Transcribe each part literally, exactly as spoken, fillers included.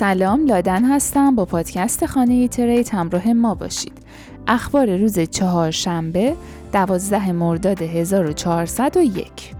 سلام، لادن هستم. با پادکست خانه ی ترید همراه ما باشید. اخبار روز چهارشنبه دوازده مرداد هزار و چهارصد و یک.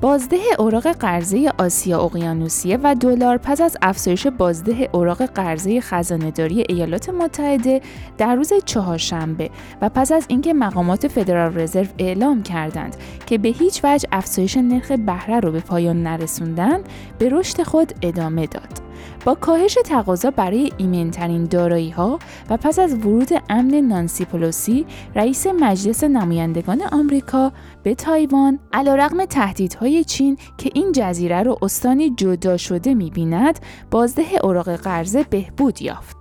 بازده اوراق قرضه آسیا اقیانوسیه و دلار پس از افزایش بازده اوراق قرضه خزانه‌داری ایالات متحده در روز چهارشنبه و پس از اینکه مقامات فدرال رزرو اعلام کردند که به هیچ وجه افزایش نرخ بهره را به پایان نرسوندن، به رشد خود ادامه داد. با کاهش تقاضا برای ایمن‌ترین دارایی‌ها و پس از ورود امن نانسی پلوسی، رئیس مجلس نمایندگان آمریکا به تایوان، علیرغم تهدیدهای چین که این جزیره را استانی جدا شده می‌بیند، بازده اوراق قرضه بهبود یافت.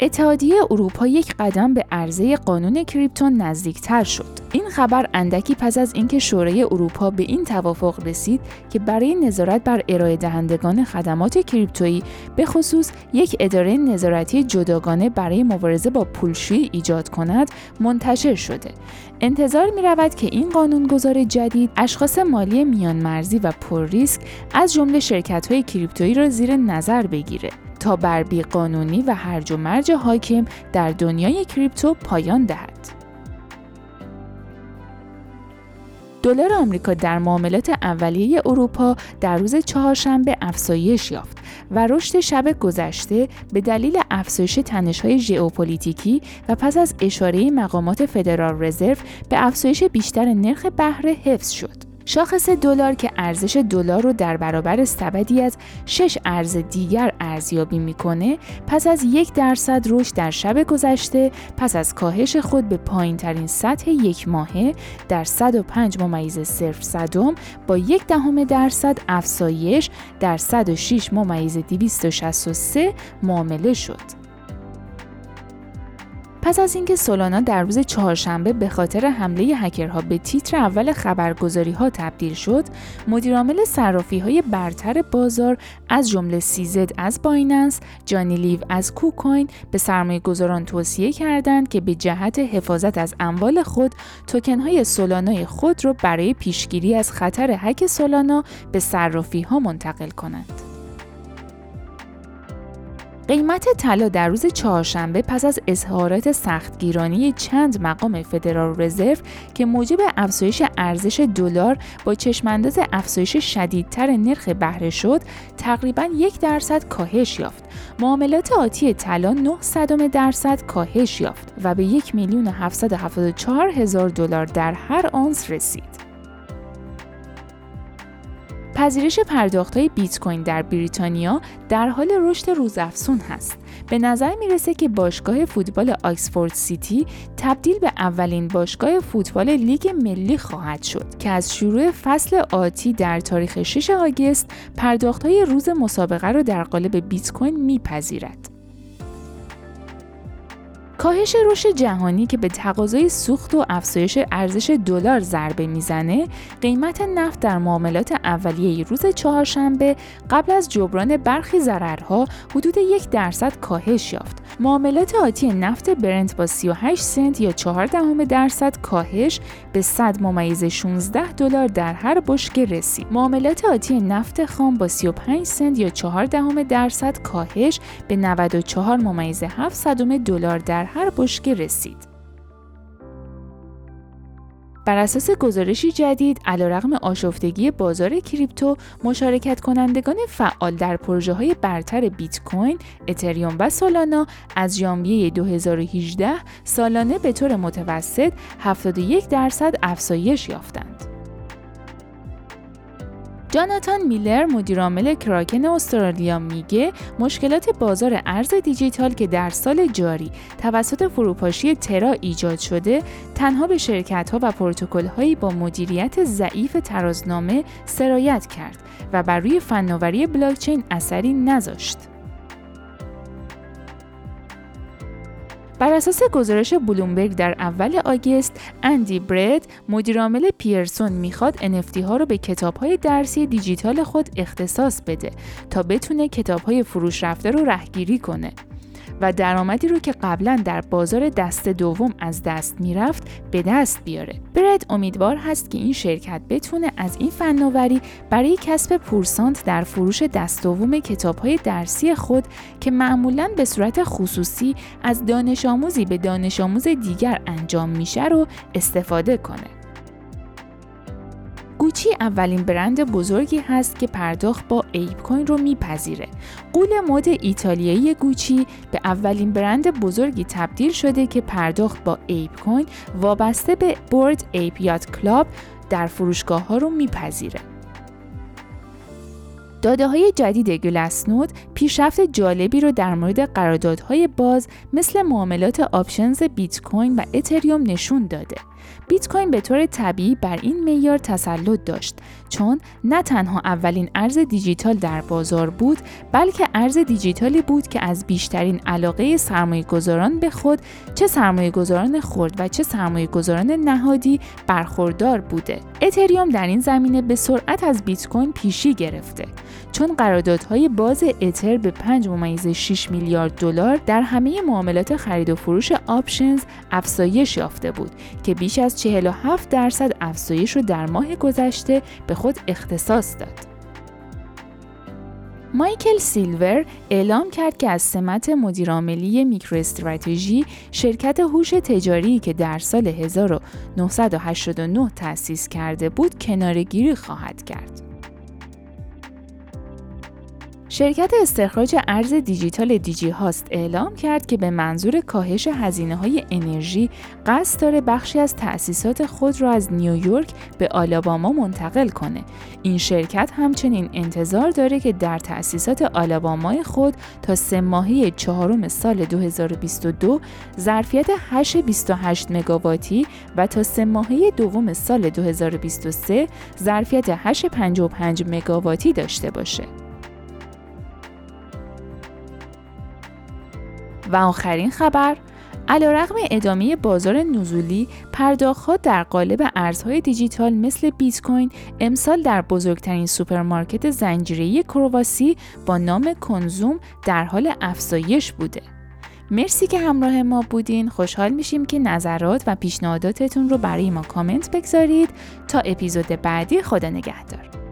اتحادیه اروپا یک قدم به عرضه قانون کریپتو نزدیکتر شد. این خبر اندکی پس از اینکه شورای اروپا به این توافق رسید که برای نظارت بر ارائه دهندگان خدمات کریپتویی به خصوص یک اداره نظارتی جداگانه برای مبارزه با پولشویی ایجاد کند، منتشر شده. انتظار می رود که این قانونگذار جدید اشخاص مالی میان مرزی و پرریسک از جمله شرکت‌های کریپتویی را زیر نظر بگیرد تا بر بی‌قانونی و هرج و مرج حاکم در دنیای کریپتو پایان دهد. دلار آمریکا در معاملات اولیه اروپا در روز چهارشنبه افزایش یافت و رشد شب گذشته به دلیل افزایش تنش‌های ژئوپلیتیکی و پس از اشاره مقامات فدرال رزرو به افزایش بیشتر نرخ بهره حفظ شد. شاخص دلار که ارزش دلار رو در برابر سبدی از شش ارز دیگر ارزیابی میکنه، پس از یک درصد رشد در شب گذشته پس از کاهش خود به پایین ترین سطح یک ماهه در صد و پنج ممیز صفر صدم با یک دهم درصد افزایش در صد و شش ممیز دویست و شصت و سه معامله شد. پس از اینکه سولانا در روز چهارشنبه به خاطر حمله هکرها به تیتر اول خبرگزاری‌ها تبدیل شد، مدیرعامل صرافی‌های برتر بازار از جمله سی زد از بایننس، جانی لیو از کوکوین به سرمایه‌گذاران توصیه کردند که به جهت حفاظت از اموال خود، توکن‌های سولانای خود را برای پیشگیری از خطر هک سولانا به صرافی‌ها منتقل کنند. قیمت طلا در روز چهارشنبه پس از اظهارات سختگیرانه چند مقام فدرال رزرو که موجب افزایش ارزش دلار با چشمانداز افزایش شدیدتر نرخ بهره شد، تقریباً یک درصد کاهش یافت. معاملات آتی طلا نه صدم درصد کاهش یافت و به یک میلیون و هفتصد و هفتاد و چهار هزار دلار در هر اونس رسید. پذیرش پرداخت‌های بیت کوین در بریتانیا در حال رشد روزافزون است. به نظر می‌رسد که باشگاه فوتبال آکسفورد سیتی تبدیل به اولین باشگاه فوتبال لیگ ملی خواهد شد که از شروع فصل آتی در تاریخ ششم آگوست پرداخت‌های روز مسابقه را در قالب بیت کوین می‌پذیرد. کاهش رشد جهانی که به تقاضای سوخت و افزایش ارزش دلار ضربه میزنه، قیمت نفت در معاملات اولیه روز چهارشنبه قبل از جبران برخی ضررها حدود یک درصد کاهش یافت. معاملات آتی نفت برنت با سی و هشت سنت یا چهار دهم درصد کاهش به صد ممیز شانزده دلار در هر بشکه رسید. معاملات آتی نفت خام با سی و پنج سنت یا چهار دهم درصد کاهش به نود و چهار ممیز هفت دلار در هر بشکه رسید. بر اساس گزارشی جدید، علیرغم آشفتگی بازار کریپتو، مشارکت کنندگان فعال در پروژه‌های برتر بیت کوین، اتریوم و سولانا از ژانویه دو هزار و هجده سالانه به طور متوسط هفتاد و یک درصد افزایش یافتند. جاناتان میلر، مدیرعامل کراکن استرالیا، میگه مشکلات بازار ارز دیجیتال که در سال جاری توسط فروپاشی ترا ایجاد شده، تنها به شرکت‌ها و پروتکل‌هایی با مدیریت ضعیف ترازنامه سرایت کرد و بر روی فناوری بلاکچین اثری نذاشت. بر اساس گزارش بلومبرگ در اول آگوست، اندی برید، مدیرعامل پیرسون، میخواد ان اف تی ها رو به کتاب‌های درسی دیجیتال خود اختصاص بده تا بتونه کتاب‌های فروش رفته رو رهگیری کنه. و درآمدی رو که قبلا در بازار دست دوم از دست میرفت به دست بیاره. برید امیدوار هست که این شرکت بتونه از این فناوری برای کسب پورسانت در فروش دست دوم کتاب‌های درسی خود که معمولاً به صورت خصوصی از دانش آموزی به دانش آموز دیگر انجام میشه رو استفاده کنه. گوچی اولین برند بزرگی هست که پرداخت با ایپ کوین رو میپذیره. غول مد ایتالیایی گوچی به اولین برند بزرگی تبدیل شده که پرداخت با ایپ کوین وابسته به بورد ایپ یات کلاب در فروشگاه ها رو میپذیره. داده‌های جدید گلسنود پیشرفت جالبی رو در مورد قراردادهای باز مثل معاملات آپشنز بیت کوین و اتریوم نشون داده. بیت کوین به طور طبیعی بر این معیار تسلط داشت چون نه تنها اولین ارز دیجیتال در بازار بود، بلکه ارز دیجیتالی بود که از بیشترین علاقه سرمایه‌گذاران به خود، چه سرمایه‌گذاران خرد و چه سرمایه‌گذاران نهادی، برخوردار بوده. اتریوم در این زمینه به سرعت از بیت کوین پیشی گرفته چون قراردادهای باز اتر به پنج ممیز شش میلیارد دلار در همه معاملات خرید و فروش آپشنز افزایش یافته بود که بیش از چهل و هفت درصد افزایش رو در ماه گذشته به خود اختصاص داد. مایکل سیلور اعلام کرد که از سمت مدیرعاملی میکرو استراتژی، شرکت هوش تجاری که در سال هزار و نهصد و هشتاد و نه تأسیس کرده بود، کناره‌گیری خواهد کرد. شرکت استخراج ارز دیجیتال دیجیهاست اعلام کرد که به منظور کاهش هزینه‌های انرژی قصد داره بخشی از تأسیسات خود را از نیویورک به آلاباما منتقل کنه. این شرکت همچنین انتظار داره که در تأسیسات آلابامای خود تا سه ماهه چهارم سال دو هزار و بیست و دو ظرفیت هشت ممیز بیست و هشت مگاواتی و تا سه ماهه دوم سال دو هزار و بیست و سه ظرفیت هشت ممیز پنجاه و پنج مگاواتی داشته باشه. و آخرین خبر، علیرغم ادامه بازار نزولی، پرداخت‌ها در قالب ارزهای دیجیتال مثل بیت کوین امسال در بزرگترین سوپرمارکت زنجیره‌ای کرواسی با نام کنزوم در حال افزایش بوده. مرسی که همراه ما بودین. خوشحال میشیم که نظرات و پیشنهاداتتون رو برای ما کامنت بگذارید. تا اپیزود بعدی، خدا نگهدار.